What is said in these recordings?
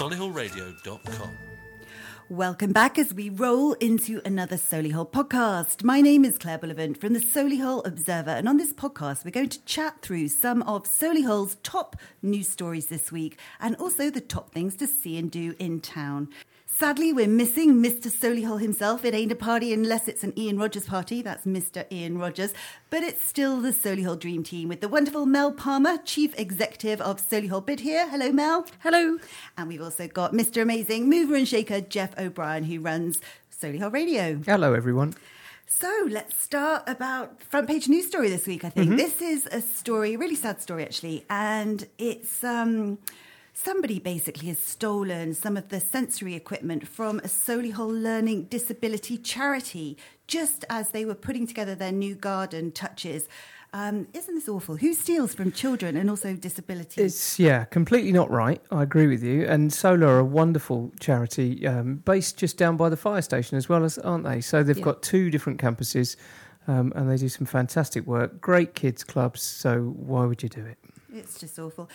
solihullradio.com. Welcome back as we roll into another Solihull podcast. My name is Claire Bullivant from the Solihull Observer, and on this podcast we're going to chat through some of Solihull's top news stories this week and also the top things to see and do in town. Sadly, we're missing Mr. Solihull himself. It ain't a party unless it's an Ian Rogers party. That's Mr. Ian Rogers. But it's still the Solihull Dream Team with the wonderful Mel Palmer, Chief Executive of Solihull Bid here. Hello, Mel. Hello. And we've also got Mr. Amazing Mover and Shaker, Geoff O'Brien, who runs Solihull Radio. Hello, everyone. So let's start about front page news story this week, I think. Mm-hmm. This is a story, a really sad story, actually. And it's... Somebody basically has stolen some of the sensory equipment from a Solihull learning disability charity just as they were putting together their new garden touches. Isn't this awful? Who steals from children and also disabilities? It's, yeah, completely not right. I agree with you. And Solihull are a wonderful charity based just down by the fire station as well, as aren't they? So they've got two different campuses and they do some fantastic work. Great kids clubs. So why would you do it? It's just awful.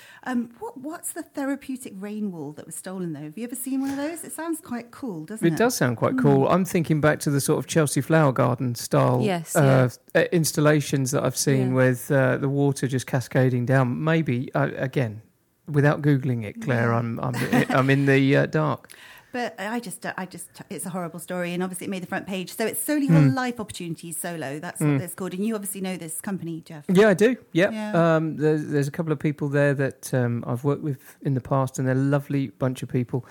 What's the therapeutic rain wall that was stolen, though? Have you ever seen one of those? It sounds quite cool, doesn't it? It does sound quite cool. I'm thinking back to the sort of Chelsea Flower Garden style installations that I've seen with the water just cascading down. Maybe, again, without Googling it, Claire, I'm in the dark. But I just, it's a horrible story, and obviously it made the front page. So it's Solihull Life Opportunities Solihull, that's what it's called. And you obviously know this company, Geoff. Yeah, I do, yeah. There's a couple of people there that I've worked with in the past, and they're a lovely bunch of people.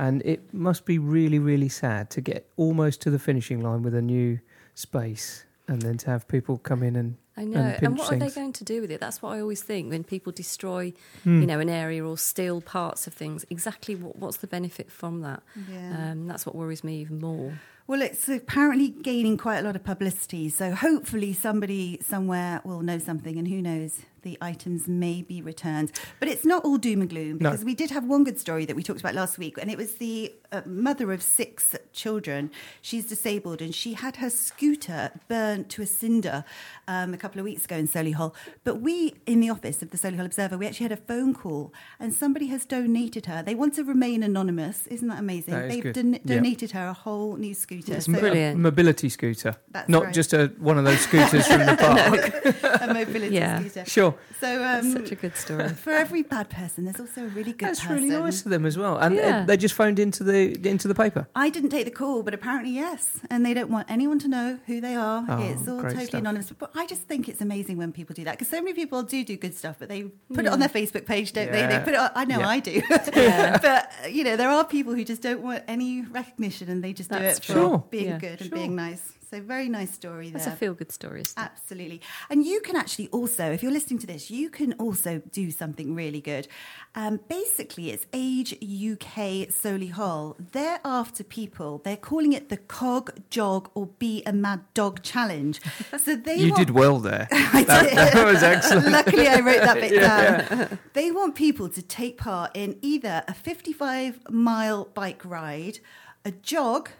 And it must be really, really sad to get almost to the finishing line with a new space and then to have people come in and... I know, and what are they going to do with it? That's what I always think when people destroy, you know, an area or steal parts of things. Exactly, what's the benefit from that? Yeah. That's what worries me even more. Well, it's apparently gaining quite a lot of publicity, so hopefully somebody somewhere will know something, and who knows, the items may be returned. But it's not all doom and gloom, because we did have one good story that we talked about last week, and it was the mother of six children. She's disabled, and she had her scooter burnt to a cinder a couple of weeks ago in Solihull. But we, in the office of the Solihull Observer, we actually had a phone call, and somebody has donated her. They want to remain anonymous. Isn't that amazing? That is donated her a whole new scooter. It's a mobility scooter. That's not right. Just one of those scooters from the park. No. A mobility scooter. Sure. So that's such a good story. For every bad person, there's also a really good person. That's really nice of them as well. And they just phoned into the paper. I didn't take the call, but apparently yes. And they don't want anyone to know who they are. Oh, it's all totally anonymous. But I just think it's amazing when people do that, because so many people do good stuff, but they put it on their Facebook page, don't they? They put it on, I know I do. But, you know, there are people who just don't want any recognition, and they just do it for being good and being nice. So very nice story there. That's a feel-good story, isn't it? Absolutely. And you can actually also, if you're listening to this, you can also do something really good. Basically, it's Age UK Solihull. They're after people. They're calling it the Cog, Jog or Be a Mad Dog Challenge. So did well there. I did. That was excellent. Luckily, I wrote that bit down. Yeah. They want people to take part in either a 55-mile bike ride, a jog...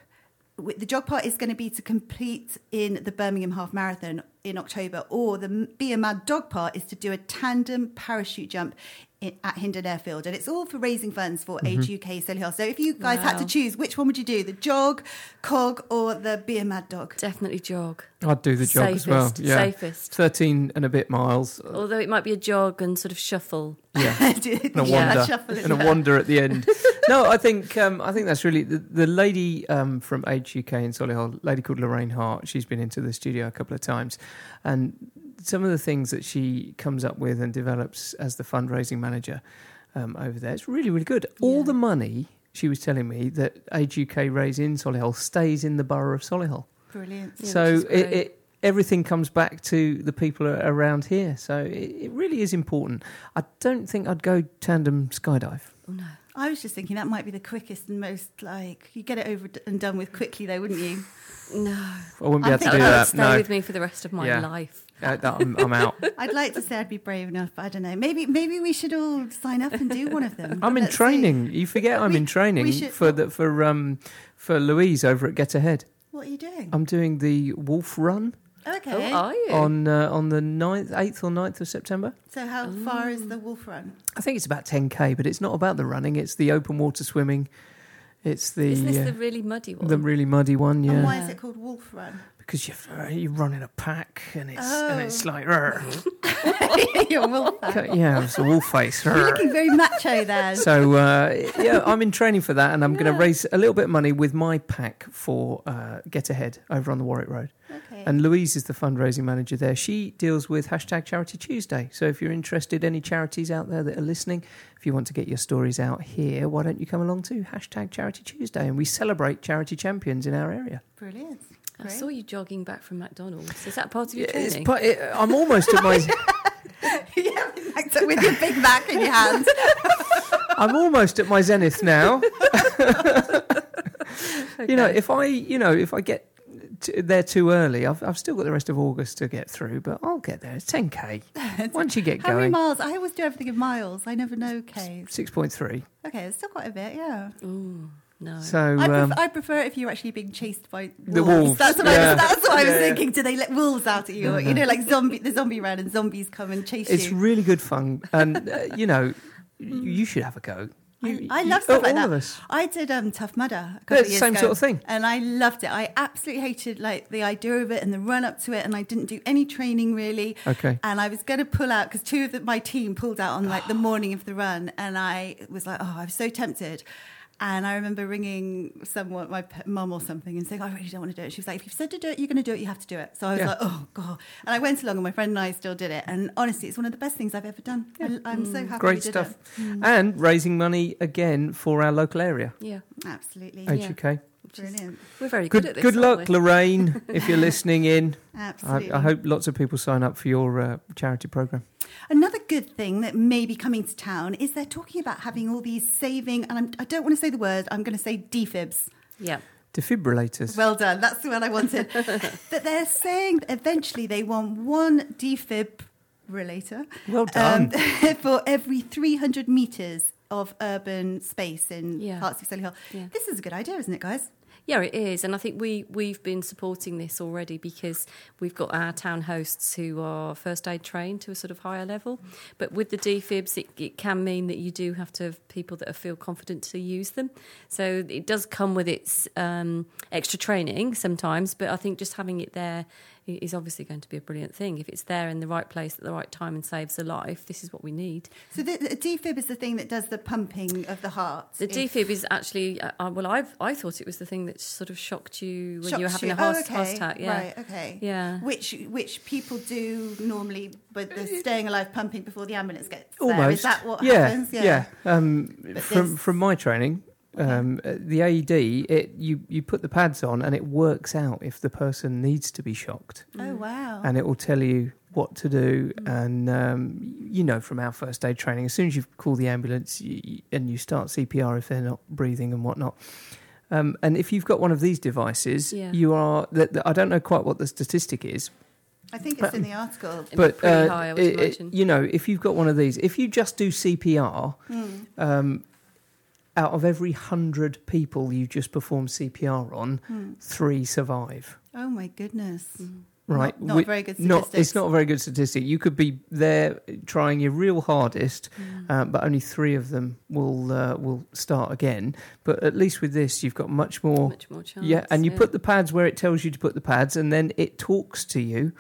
The jog part is going to be to complete in the Birmingham Half Marathon in October, or the Be a Mad Dog part is to do a tandem parachute jump at Hindon Airfield. And it's all for raising funds for Age UK Solihull. So if you guys had to choose, which one would you do? The jog, cog or the Be a Mad Dog? Definitely jog. I'd do the jog as well. Yeah. Safest. 13 and a bit miles. Although it might be a jog and sort of shuffle. Yeah, a wander at the end. No, I think that's really the lady from Age UK in Solihull, a lady called Lorraine Hart. She's been into the studio a couple of times, and some of the things that she comes up with and develops as the fundraising manager over there, it's really, really good. Yeah. All the money, she was telling me, that Age UK raise in Solihull stays in the borough of Solihull. Brilliant. Yeah, so everything comes back to the people around here. So it really is important. I don't think I'd go tandem skydive. Oh, no. I was just thinking that might be the quickest and most, like, you get it over and done with quickly, though, wouldn't you? No. I wouldn't be able to do that. That would stay with me for the rest of my life. I'm out. I'd like to say I'd be brave enough, but I don't know. Maybe we should all sign up and do one of them. I'm in training. You forget I'm in training for Louise over at Get Ahead. What are you doing? I'm doing the Wolf Run. Okay. Oh, are you? On the 9th, 8th or 9th of September. So how far is the Wolf Run? I think it's about 10k, but it's not about the running. It's the open water swimming. It's the... Isn't this the really muddy one? The really muddy one, yeah. And why is it called Wolf Run? Because you run in a pack and it's like... You're wolf face. Yeah, it's a wolf face. You're looking very macho there. So, yeah, I'm in training for that, and I'm going to raise a little bit of money with my pack for Get Ahead over on the Warwick Road. Okay. And Louise is the fundraising manager there. She deals with #CharityTuesday. So if you're interested, any charities out there that are listening, if you want to get your stories out here, why don't you come along too? #CharityTuesday. And we celebrate charity champions in our area. Brilliant. Great. I saw you jogging back from McDonald's. Is that part of your training? It's part, I'm almost at my... Yeah, with your Big Mac in your hands. I'm almost at my zenith now. Okay. If I get there too early, I've still got the rest of August to get through, but I'll get there. It's 10k. Once you get going. How many miles? I always do everything in miles. I never know k's. 6.3. Okay, it's still quite a bit, yeah. Ooh. No. So I prefer if you're actually being chased by wolves. The wolves. That's what I was thinking. Do they let wolves out at you? Or, like the zombie round and zombies come and chase you. It's really good fun, and you should have a go. I love stuff like that. I did Tough Mudder. It's the same sort of thing, and I loved it. I absolutely hated the idea of it and the run up to it, and I didn't do any training really. Okay. And I was going to pull out because two of my team pulled out on the morning of the run, and I was like, I was so tempted. And I remember ringing someone, my mum or something, and saying, I really don't want to do it. She was like, if you've said to do it, you're going to do it, you have to do it. So I was like, oh, God. And I went along and my friend and I still did it. And honestly, it's one of the best things I've ever done. Yeah. I'm so happy we did it. Great stuff. Mm. And raising money again for our local area. Yeah, absolutely. Age UK. Brilliant. We're very good at this. Good luck, Lorraine, if you're listening in. Absolutely. I hope lots of people sign up for your charity programme. Another good thing that may be coming to town is they're talking about having all these saving, and I don't want to say the word, I'm going to say defibs. Yeah. Defibrillators. Well done. That's the one I wanted. But they're saying that eventually they want one defibrillator. Well done. For every 300 metres of urban space in parts of Solihull. Yeah. This is a good idea, isn't it, guys? Yeah, it is. And I think we've been supporting this already because we've got our town hosts who are first aid trained to a sort of higher level. But with the defibs, it can mean that you do have to have people that feel confident to use them. So it does come with its extra training sometimes, but I think just having it there is obviously going to be a brilliant thing. If it's there in the right place at the right time and saves a life, this is what we need. So the defib is the thing that does the pumping of the heart. The defib is actually, I thought it was the thing that sort of shocked you when you were having a heart attack. Yeah. Right, okay. Yeah. Which people do normally, but they're staying alive pumping before the ambulance gets there. Almost. Is that what happens? Yeah. From my training... the AED, you put the pads on and it works out if the person needs to be shocked. Oh, wow. And it will tell you what to do. And, from our first aid training, as soon as you call the ambulance and you start CPR if they're not breathing and whatnot. And if you've got one of these devices, you are... I don't know quite what the statistic is. I think it's in the article. But, pretty high, I would imagine. If you've got one of these, if you just do CPR... out of every 100 people you just perform CPR on, 3 survive. Oh, my goodness. Mm. Right. Not very good statistics. It's not a very good statistic. You could be there trying your real hardest, but only 3 of them will start again. But at least with this, you've got much more chance. Yeah, and you put the pads where it tells you to put the pads, and then it talks to you,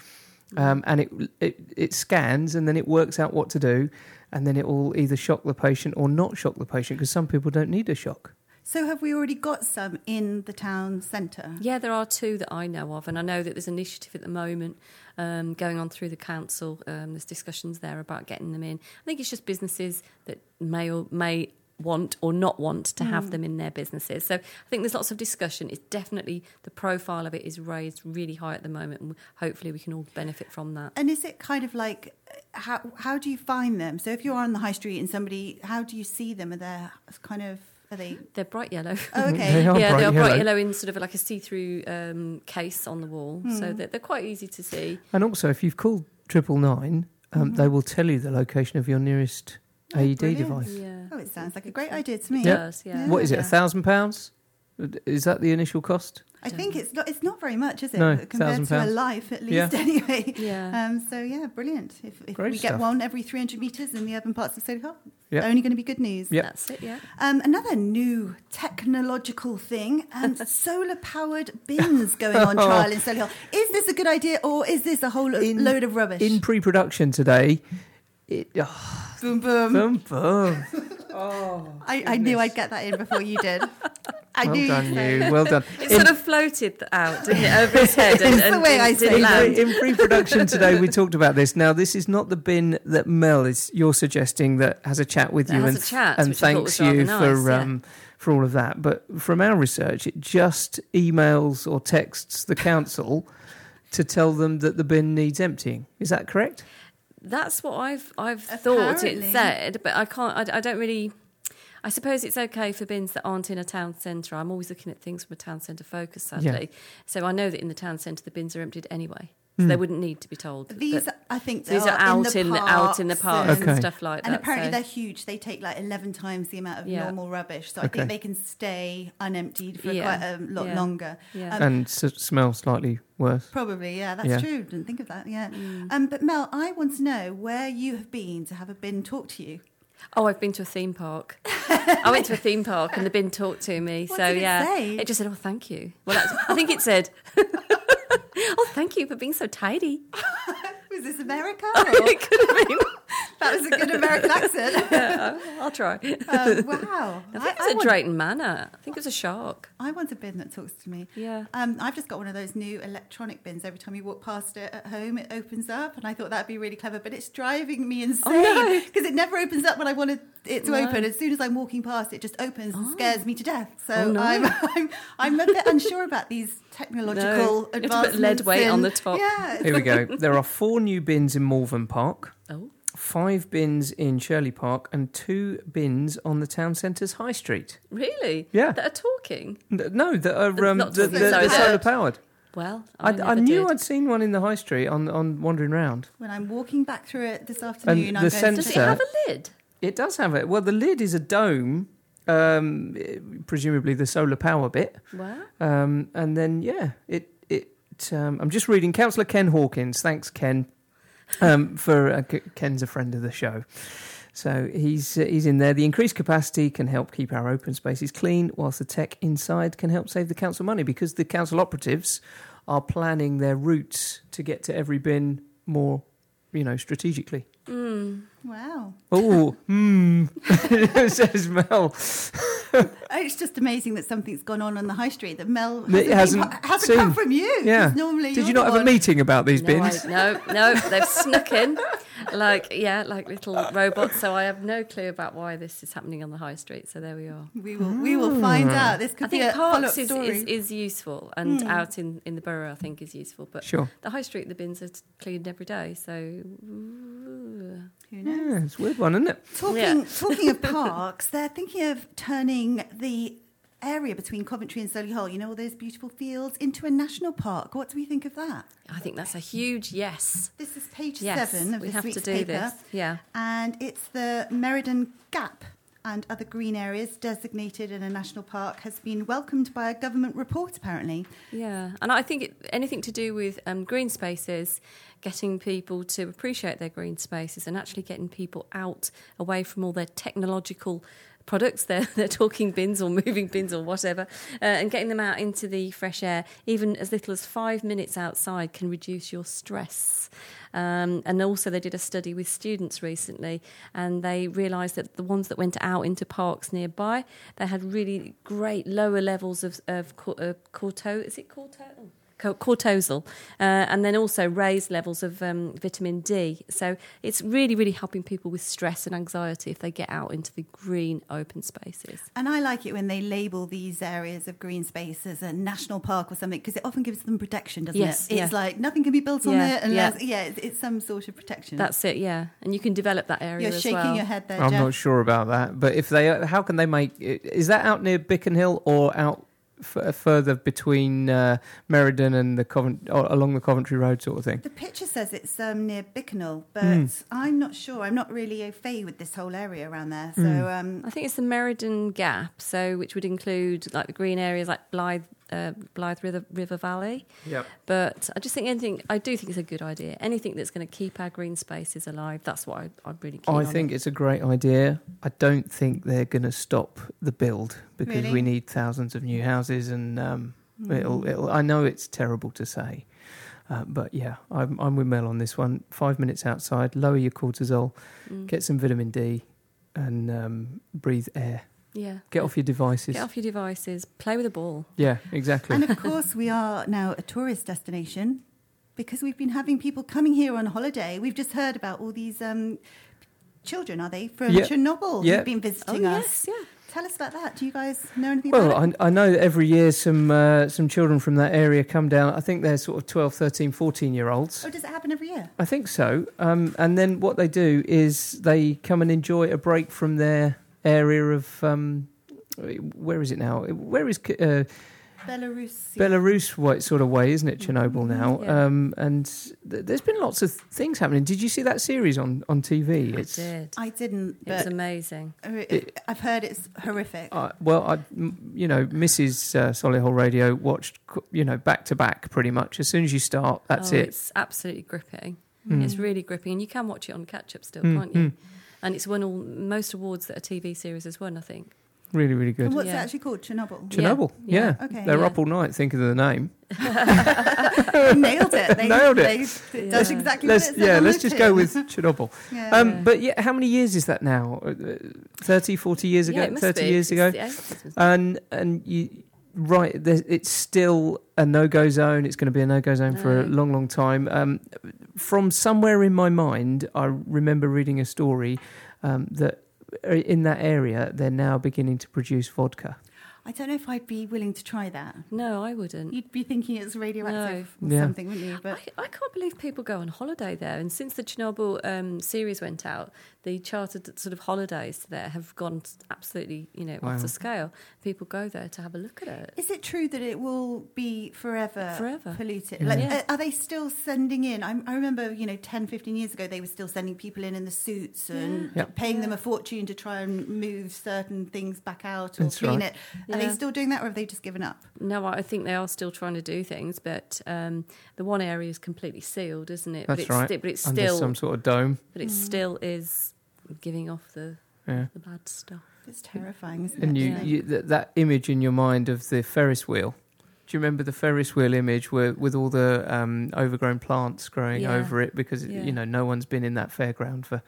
and it scans, and then it works out what to do. And then it will either shock the patient or not shock the patient, because some people don't need a shock. So have we already got some in the town centre? Yeah, there are 2 that I know of, and I know that there's an initiative at the moment going on through the council. There's discussions there about getting them in. I think it's just businesses that may want or not want to have them in their businesses. So I think there's lots of discussion. It's definitely, the profile of it is raised really high at the moment, and hopefully we can all benefit from that. And is it kind of like... How do you find them? So if you're on the high street and somebody, how do you see them? They're bright yellow. Oh, okay. They are bright yellow in sort of like a see-through case on the wall, so they're quite easy to see. And also, if you've called 999, they will tell you the location of your nearest AED device. Yeah. Oh, it sounds like a great idea to me. Yeah. What is it? £1,000? Is that the initial cost? I think it's not very much, is it? No, compared to a life, at least, anyway. Yeah. Brilliant. If we get one every 300 metres in the urban parts of Solihull, only going to be good news. Yep. That's it, yeah. Another new technological thing, solar-powered bins going on trial in Solihull. Is this a good idea, or is this a whole load of rubbish? In pre-production today... boom, boom. Boom, boom. I knew I'd get that in before you did. Well done. It sort of floated out, didn't it, over his head? In pre-production today, we talked about this. Now, this is not the bin that Mel you're suggesting that has a chat with you and thanks you for all of that. But from our research, it just emails or texts the council to tell them that the bin needs emptying. Is that correct? That's what I've thought it said, but I can't. I don't really. I suppose it's okay for bins that aren't in a town centre. I'm always looking at things from a town centre focus, sadly. Yeah. So I know that in the town centre the bins are emptied anyway. So they wouldn't need to be told. These, I think, these are out in the parks and stuff like that. And apparently they're huge. They take like 11 times the amount of normal rubbish. So I think they can stay unemptied for quite a lot longer. Yeah. And smell slightly worse. Probably, that's true. Didn't think of that, but Mel, I want to know where you have been to have a bin talk to you. Oh, I've been to a theme park. I went to a theme park and the bin talked to me. What did it say? It just said, "Oh, thank you." Well, I think it said... "Oh, thank you for being so tidy." Was this America? It could have been. That was a good American accent. Yeah, I'll try. Wow. I think it was Drayton Manor. I think it was a shark. I want a bin that talks to me. Yeah. I've just got one of those new electronic bins. Every time you walk past it at home, it opens up. And I thought that'd be really clever, but it's driving me insane because it never opens up when I wanted it to open. As soon as I'm walking past, it just opens and scares me to death. So I'm a bit unsure about these technological advancements. It's a bit lead weight on the top. Yeah. Here we go. There are 4 new bins in Malvern Park. Oh. 5 bins in Shirley Park and 2 bins on the town centre's high street. Really? Yeah. That are talking? No, that are they're solar powered. Well, I knew I'd seen one in the high street on wandering round. When I'm walking back through it this afternoon, and does it have a lid? It does have it. Well, the lid is a dome, presumably the solar power bit. Wow. And then I'm just reading Councillor Ken Hawkins. Thanks, Ken. Ken's a friend of the show, so he's in there. The increased capacity can help keep our open spaces clean, whilst the tech inside can help save the council money, because the council operatives are planning their routes to get to every bin more, strategically. Wow. Oh, says Mel. It's just amazing that something's gone on the high street that Mel hasn't come from you. Yeah. Did you not have a meeting about these bins? No, they've snuck in like little robots. So I have no clue about why this is happening on the high street. So there we are. We will find out. This could be a follow-up story. I think parks is useful, and out in the borough I think is useful. But the high street, the bins are cleaned every day. So who knows? Yeah, it's a weird one, isn't it? Talking of parks, they're thinking of turning the area between Coventry and Solihull, all those beautiful fields, into a national park. What do we think of that? I think that's a huge yes. This is page 7 of this week's paper. We have to do this, And it's the Meriden Gap and other green areas designated in a national park has been welcomed by a government report, apparently. Yeah, and I think anything to do with green spaces, getting people to appreciate their green spaces and actually getting people out away from all their technological products, they're talking bins or moving bins or whatever, and getting them out into the fresh air, even as little as 5 minutes outside can reduce your stress. And also they did a study with students recently, and they realised that the ones that went out into parks nearby, they had really great lower levels of cortisol. Is it cortisol? Oh. Cortisol, and then also raised levels of vitamin D. So it's really, really helping people with stress and anxiety if they get out into the green open spaces. And I like it when they label these areas of green space as a national park or something, because it often gives them protection, doesn't it? It's like nothing can be built on it unless, it's some sort of protection. That's it, And you can develop that area as well. You're shaking your head there, Jeff. I'm not sure about that, but how can they make it? Is that out near Bickenhill or out further between Meriden and the along the Coventry Road sort of thing. The picture says it's near Bickenhill, but I'm not sure. I'm not really au fait with this whole area around there. So I think it's the Meriden Gap, so which would include like the green areas like Blythe River Valley. Yeah. But I just think I do think it's a good idea. Anything that's going to keep our green spaces alive, that's what I'm really keen on. I think it's a great idea. I don't think they're going to stop the build because we need thousands of new houses, and it'll I know it's terrible to say, but yeah, I'm with Mel on this one. 5 minutes outside, lower your cortisol, get some vitamin D, and breathe air. Yeah. Get off your devices. Get off your devices. Play with a ball. Yeah, exactly. And of course, we are now a tourist destination because we've been having people coming here on holiday. We've just heard about all these children, are they, from Chernobyl who've been visiting us. Yes, yeah. Tell us about that. Do you guys know anything about it? Well, I know that every year some children from that area come down. I think they're sort of 12, 13, 14-year-olds. Oh, does it happen every year? I think so. And then what they do is they come and enjoy a break from their area of where is it now? Where is Belarus? Yeah. Belarus sort of way, isn't it? Chernobyl now, yeah. And there's been lots of things happening. Did you see that series on TV? I did. I didn't. It's amazing. I've heard it's horrific. Mrs. Solihull Radio watched, back to back pretty much. As soon as you start, that's it. It's absolutely gripping. It's really gripping, and you can watch it on catch up still, can't you? And it's won most awards that a TV series has won, I think. Really, really good. And what's it actually called? Chernobyl? Chernobyl, yeah. Okay, they're up all night thinking of the name. Nailed it. They That's exactly what it is. Yeah, let's just go with Chernobyl. But yeah, how many years is that now? 30, 40 years ago? Yeah, it must 30 be. Years ago? Yeah. And you... Right, it's still a no-go zone. It's going to be a no-go zone for a long, long time. From somewhere in my mind, I remember reading a story that in that area, they're now beginning to produce vodka. I don't know if I'd be willing to try that. No, I wouldn't. You'd be thinking it's radioactive or something, wouldn't you? But I can't believe people go on holiday there. And since the Chernobyl series went out, the chartered sort of holidays there have gone absolutely, off the scale. People go there to have a look at it. Is it true that it will be forever polluted? Yeah. Are they still sending in? I remember, 10, 15 years ago, they were still sending people in the suits and paying them a fortune to try and move certain things back out or clean it. Yeah. Are they still doing that, or have they just given up? No, I think they are still trying to do things, but the one area is completely sealed, isn't it? That's but it's still under some sort of dome. But it still is giving off the bad stuff. It's terrifying, isn't it? And that image in your mind of the Ferris wheel. Do you remember the Ferris wheel image with all the overgrown plants growing over it because no one's been in that fairground for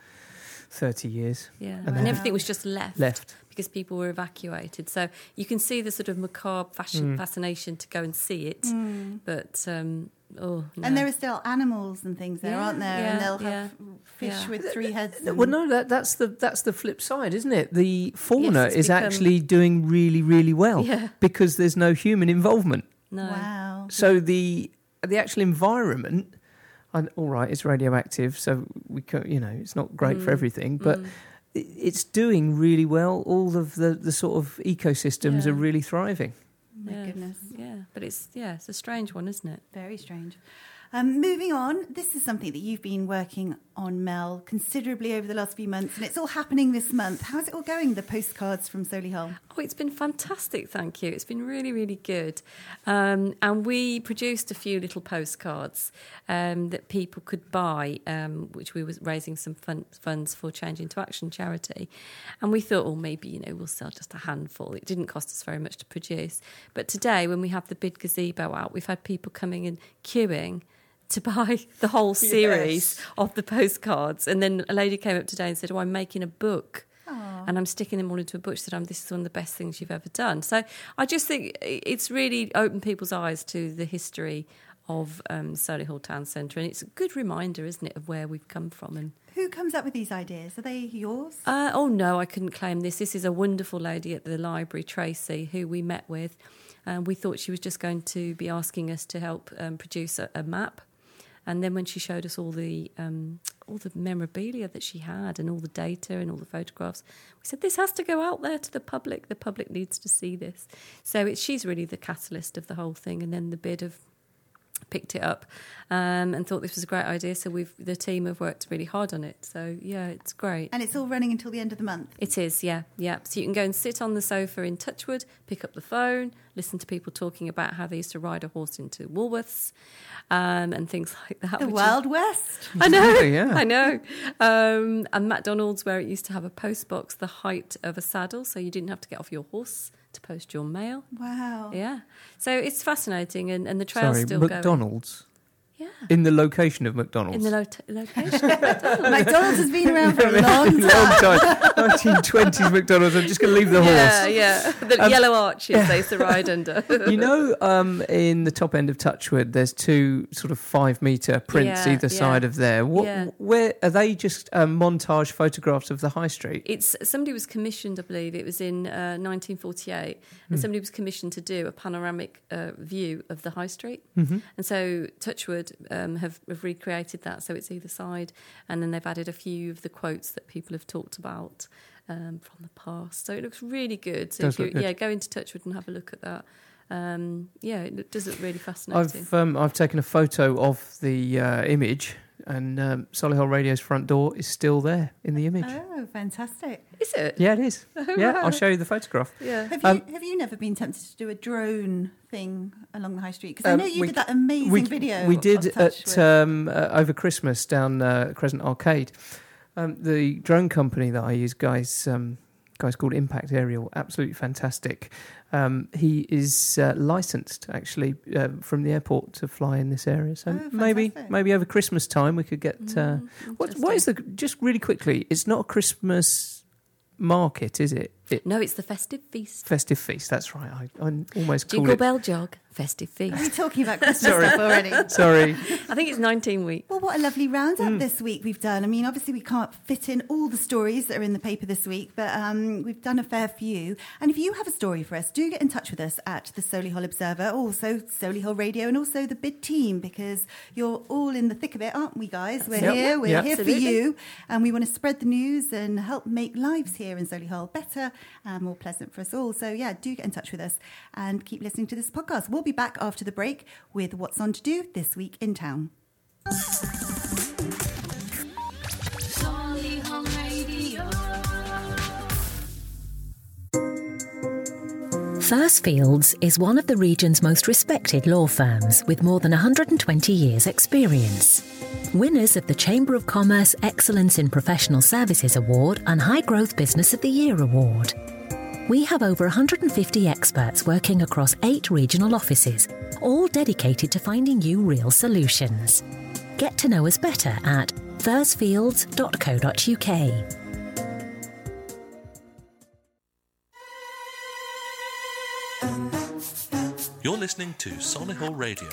30 years? Yeah, and everything was just left because people were evacuated. So you can see the sort of macabre fascination to go and see it, but... No. And there are still animals and things there, aren't there? Yeah, and they'll have fish with three heads. Well, no, that's the flip side, isn't it? The fauna is actually doing really, really well because there's no human involvement. No. Wow. So the actual environment, all right, it's radioactive, so we can, it's not great for everything, but. It's doing really well. All of the sort of ecosystems are really thriving. My goodness. Yeah, but it's a strange one, isn't it? Very strange. Moving on, this is something that you've been working on, Mel, considerably over the last few months, and it's all happening this month. How's it all going, the postcards from Solihull? Oh, it's been fantastic, thank you. It's been really, really good. And we produced a few little postcards that people could buy, which we were raising some funds for Change into Action charity. And we thought, maybe, we'll sell just a handful. It didn't cost us very much to produce. But today, when we have the bid gazebo out, we've had people coming and queuing to buy the whole series of the postcards. And then a lady came up today and said, I'm making a book. Aww. And I'm sticking them all into a book. She said, this is one of the best things you've ever done. So I just think it's really opened people's eyes to the history of Solihull Town Centre, and it's a good reminder, isn't it, of where we've come from. And who comes up with these ideas? Are they yours? No, I couldn't claim this. This is a wonderful lady at the library, Tracy, who we met with. We thought she was just going to be asking us to help produce a map. And then when she showed us all the all the memorabilia that she had and all the data and all the photographs. We said, this has to go out there to the public. The public needs to see this. So she's really the catalyst of the whole thing. And then the Bid have picked it up and thought this was a great idea. So the team have worked really hard on it. So, yeah, it's great. And it's all running until the end of the month? It is, yeah. Yeah. So you can go and sit on the sofa in Touchwood, pick up the phone, listen to people talking about how they used to ride a horse into Woolworths and things like that. The Wild West. I know, yeah, yeah. I know. And McDonald's, where it used to have a post box the height of a saddle, so you didn't have to get off your horse to post your mail. Wow. Yeah. So it's fascinating, and the trail's still McDonald's. Going. McDonald's? Yeah. In the location of McDonald's? In the location of McDonald's. McDonald's has been around for a long time. 1920s McDonald's. I'm just going to leave the horse. Yeah, yeah. The yellow arches they used to ride under. You know, in the top end of Touchwood, there's two sort of 5 metre prints either side of there. Where are they? Just montage photographs of the high street? Somebody was commissioned, I believe, it was in 1948, and somebody was commissioned to do a panoramic view of the high street. Mm-hmm. And so Touchwood have recreated that, so it's either side, and then they've added a few of the quotes that people have talked about from the past, so it looks really good. So if you, good. Yeah, go into Touchwood and have a look at that. It does look really fascinating. I've taken a photo of the image, and Solihull Radio's front door is still there in the image. Oh, fantastic. Is it? Yeah, it is. Oh, yeah, right. I'll show you the photograph. Yeah. Have you never been tempted to do a drone thing along the high street? Because I know you did that amazing video. We did at over Christmas down Crescent Arcade. The drone company that I use, guy's called Impact Aerial, absolutely fantastic. He is licensed, actually, from the airport to fly in this area. So maybe over Christmas time we could get... what is the... Just really quickly, it's not a Christmas market, is it? No, it's the Festive Feast. Festive Feast, that's right. I almost called it... Jingle Bell Jog, Festive Feast. Are we talking about Christmas stuff already? Sorry. I think it's 19 weeks. Well, what a lovely roundup this week we've done. I mean, obviously we can't fit in all the stories that are in the paper this week, but we've done a fair few. And if you have a story for us, do get in touch with us at the Solihull Observer, also Solihull Radio, and also the Bid team, because you're all in the thick of it, aren't we, guys? We're here absolutely. For you, and we want to spread the news and help make lives here in Solihull better. More pleasant for us all. So yeah, do get in touch with us and keep listening to this podcast. We'll be back after the break with what's on to do this week in town. Thursfields is one of the region's most respected law firms, with more than 120 years' experience. Winners of the Chamber of Commerce Excellence in Professional Services Award and High Growth Business of the Year Award. We have over 150 experts working across 8 regional offices, all dedicated to finding you real solutions. Get to know us better at thursfields.co.uk. You're listening to Solihull Radio.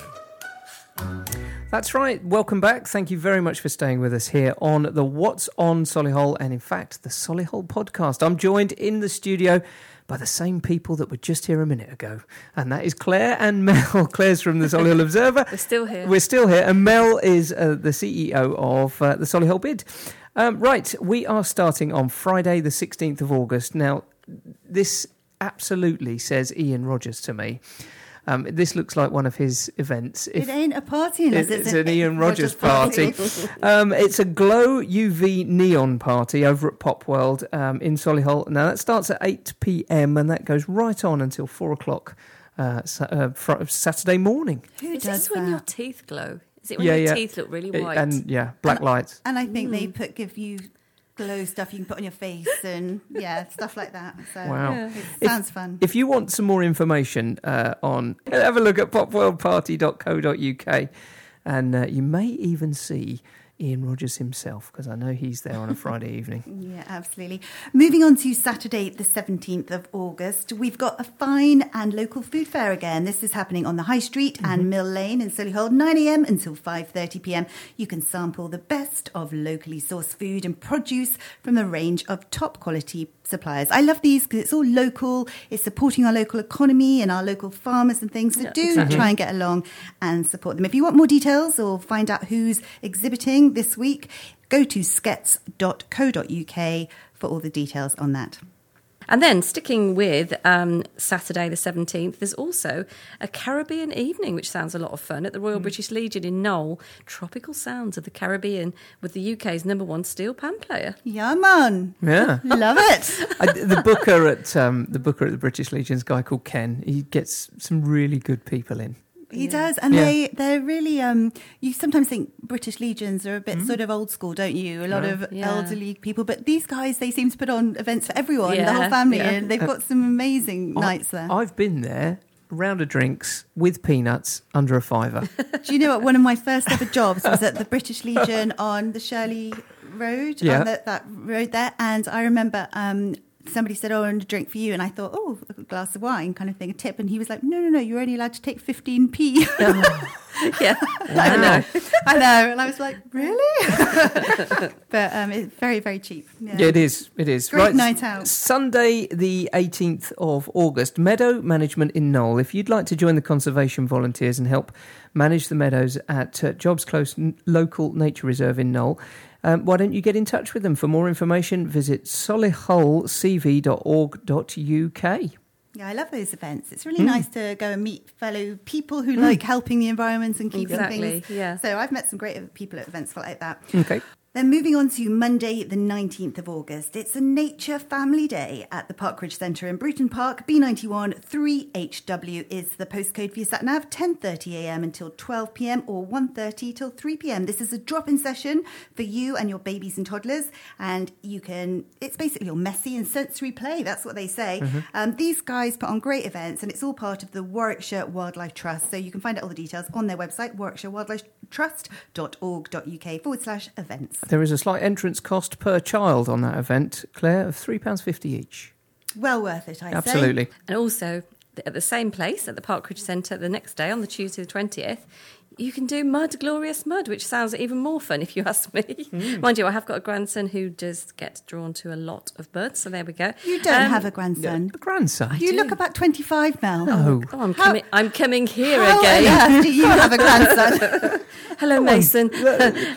That's right. Welcome back. Thank you very much for staying with us here on the What's On Solihull, and in fact, the Solihull podcast. I'm joined in the studio by the same people that were just here a minute ago, and that is Claire and Mel. Claire's from the Solihull Observer. We're still here. And Mel is the CEO of the Solihull Bid. Right. We are starting on Friday, the 16th of August. Now, this absolutely says Ian Rogers to me. This looks like one of his events. It ain't a party, unless it's an Ian Rogers party. It's a glow UV neon party over at Pop World in Solihull. Now, that starts at 8 p.m. and that goes right on until 4 o'clock Saturday morning. Who does this when your teeth glow? Is it when your teeth look really white? Black lights. And I think they give you... glow stuff you can put on your face and stuff like that. So wow. It sounds fun. If you want some more information have a look at popworldparty.co.uk, and you may even see Ian Rogers himself, because I know he's there on a Friday evening. Yeah, absolutely. Moving on to Saturday, the 17th of August, we've got a fine and local food fair again. This is happening on the High Street and Mill Lane in Solihull, 9 a.m. until 5:30 p.m. You can sample the best of locally sourced food and produce from a range of top quality suppliers. I love these because it's all local. It's supporting our local economy and our local farmers and things. So do try and get along and support them. If you want more details or find out who's exhibiting happening this week. Go to skets.co.uk for all the details on that. And then sticking with Saturday the 17th, there's also a Caribbean evening, which sounds a lot of fun, at the Royal British Legion in Knoll. Tropical sounds of the Caribbean with the UK's #1 steel pan player. Yeah, man. Yeah. Love it. The booker at the British Legion's a guy called Ken. He gets some really good people in. He does, and they're really, you sometimes think British Legions are a bit sort of old school, don't you? A lot of elderly people, but these guys, they seem to put on events for everyone, the whole family, and they've got some amazing nights there. I've been there, round of drinks with peanuts under a £5. Do you know what? One of my first ever jobs was at the British Legion on the Shirley Road, on that road there, and I remember... somebody said, oh, and a drink for you. And I thought, oh, a glass of wine kind of thing, a tip. And he was like, no, you're only allowed to take 15p. Yeah, I know. And I was like, really? But it's very, very cheap. Yeah, it is. Great night out. Sunday the 18th of August, meadow management in Knoll. If you'd like to join the conservation volunteers and help manage the meadows at Jobs Close Local Nature Reserve in Knoll, why don't you get in touch with them? For more information, visit solihullcv.org.uk. Yeah, I love those events. It's really nice to go and meet fellow people who like helping the environment and keeping things. Yeah. So I've met some great people at events like that. Okay. Then moving on to Monday, the 19th of August. It's a nature family day at the Parkridge Centre in Bruton Park. B91 3HW is the postcode for your sat-nav, 10:30am until 12pm or 1:30 till 3pm. This is a drop-in session for you and your babies and toddlers. And it's basically your messy and sensory play. That's what they say. Mm-hmm. These guys put on great events and it's all part of the Warwickshire Wildlife Trust. So you can find out all the details on their website, warwickshirewildlifetrust.org.uk/events. There is a slight entrance cost per child on that event, Claire, of £3.50 each. Well worth it, I'd say. Absolutely. And also, at the same place, at the Parkridge Centre, the next day, on the Tuesday the 20th, you can do mud, glorious mud, which sounds even more fun if you ask me. Mm. Mind you, I have got a grandson who does get drawn to a lot of birds, so there we go. You don't have a grandson. No, a grandson? I do. Look about 25 now. No. Oh, I'm coming here again. How do you have a grandson? Hello, Mason.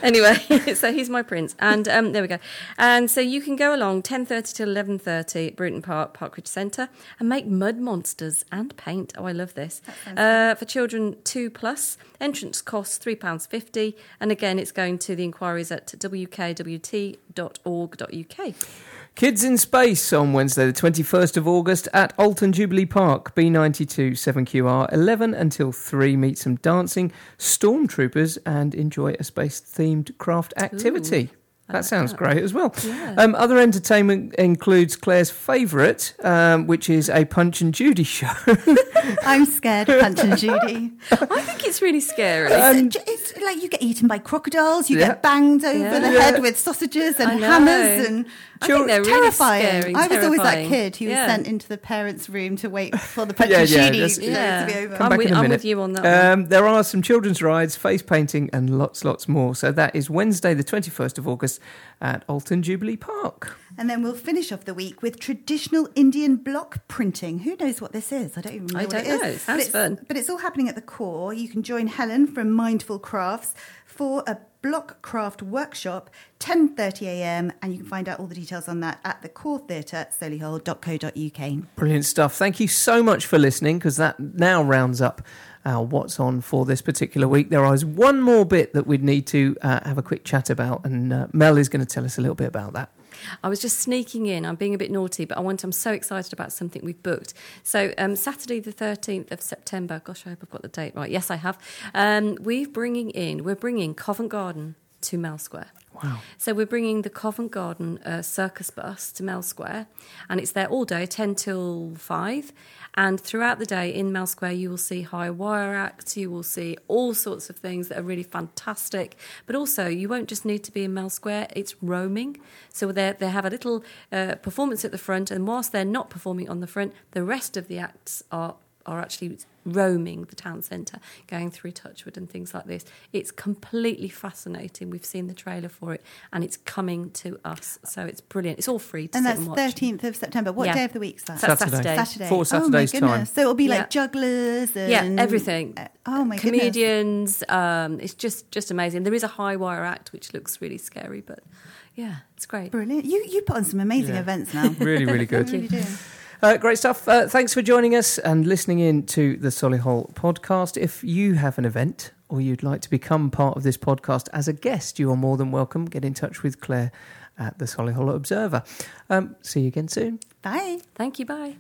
Anyway, so he's my prince. And there we go. And so you can go along 10:30 till 11:30 at Bruton Park, Parkridge Centre, and make mud monsters and paint. Oh, I love this. For children 2+, entrance costs £3.50. And again, it's going to the inquiries at wkwt.org.uk. Kids in Space on Wednesday the 21st of August at Alton Jubilee Park, B92 7QR, 11 until 3. Meet some dancing, stormtroopers and enjoy a space-themed craft activity. Ooh, that sounds great as well. Yeah. Other entertainment includes Claire's favourite, which is a Punch and Judy show. I'm scared of Punch and Judy. I think it's really scary. It's like you get eaten by crocodiles, you get banged over the head with sausages and hammers and... I think they're terrifying. Really scary, I was always that kid who was sent into the parents' room to wait for the Punch and Judy to be over. I'm with you on that one. There are some children's rides, face painting and lots more. So that is Wednesday the 21st of August at Alton Jubilee Park. And then we'll finish off the week with traditional Indian block printing. Who knows what this is? I don't even know what it is. I don't know. Sounds fun. But it's all happening at the Core. You can join Helen from Mindful Crafts for a block craft workshop, 10:30am, and you can find out all the details on that at the Core Theatre, solihull.co.uk. Brilliant stuff. Thank you so much for listening, because that now rounds up our What's On for this particular week. There is one more bit that we'd need to have a quick chat about, and Mel is going to tell us a little bit about that. I was just sneaking in. I'm being a bit naughty, but I'm so excited about something we've booked. So Saturday the 13th of September, gosh, I hope I've got the date right. Yes, I have. We're bringing Covent Garden to Mel Square. Wow. So we're bringing the Covent Garden circus bus to Mel Square, and it's there all day, 10 till 5. And throughout the day in Mel Square, you will see high wire acts, you will see all sorts of things that are really fantastic. But also, you won't just need to be in Mel Square, it's roaming. So they have a little performance at the front, and whilst they're not performing on the front, the rest of the acts are are actually roaming the town centre, going through Touchwood and things like this. It's completely fascinating. We've seen the trailer for it, and it's coming to us, so it's brilliant. It's all free to sit and watch. And that's 13th of September. What day of the week is that? Saturday. 4 Saturdays' oh my time. So it'll be like jugglers and... Yeah, everything. Oh, my comedians. Goodness. It's just amazing. There is a high wire act, which looks really scary, but yeah, it's great. Brilliant. You put on some amazing events now. Really, really good. You really do. Great stuff. Thanks for joining us and listening in to the Solihull podcast. If you have an event or you'd like to become part of this podcast as a guest, you are more than welcome. Get in touch with Claire at the Solihull Observer. See you again soon. Bye. Thank you. Bye.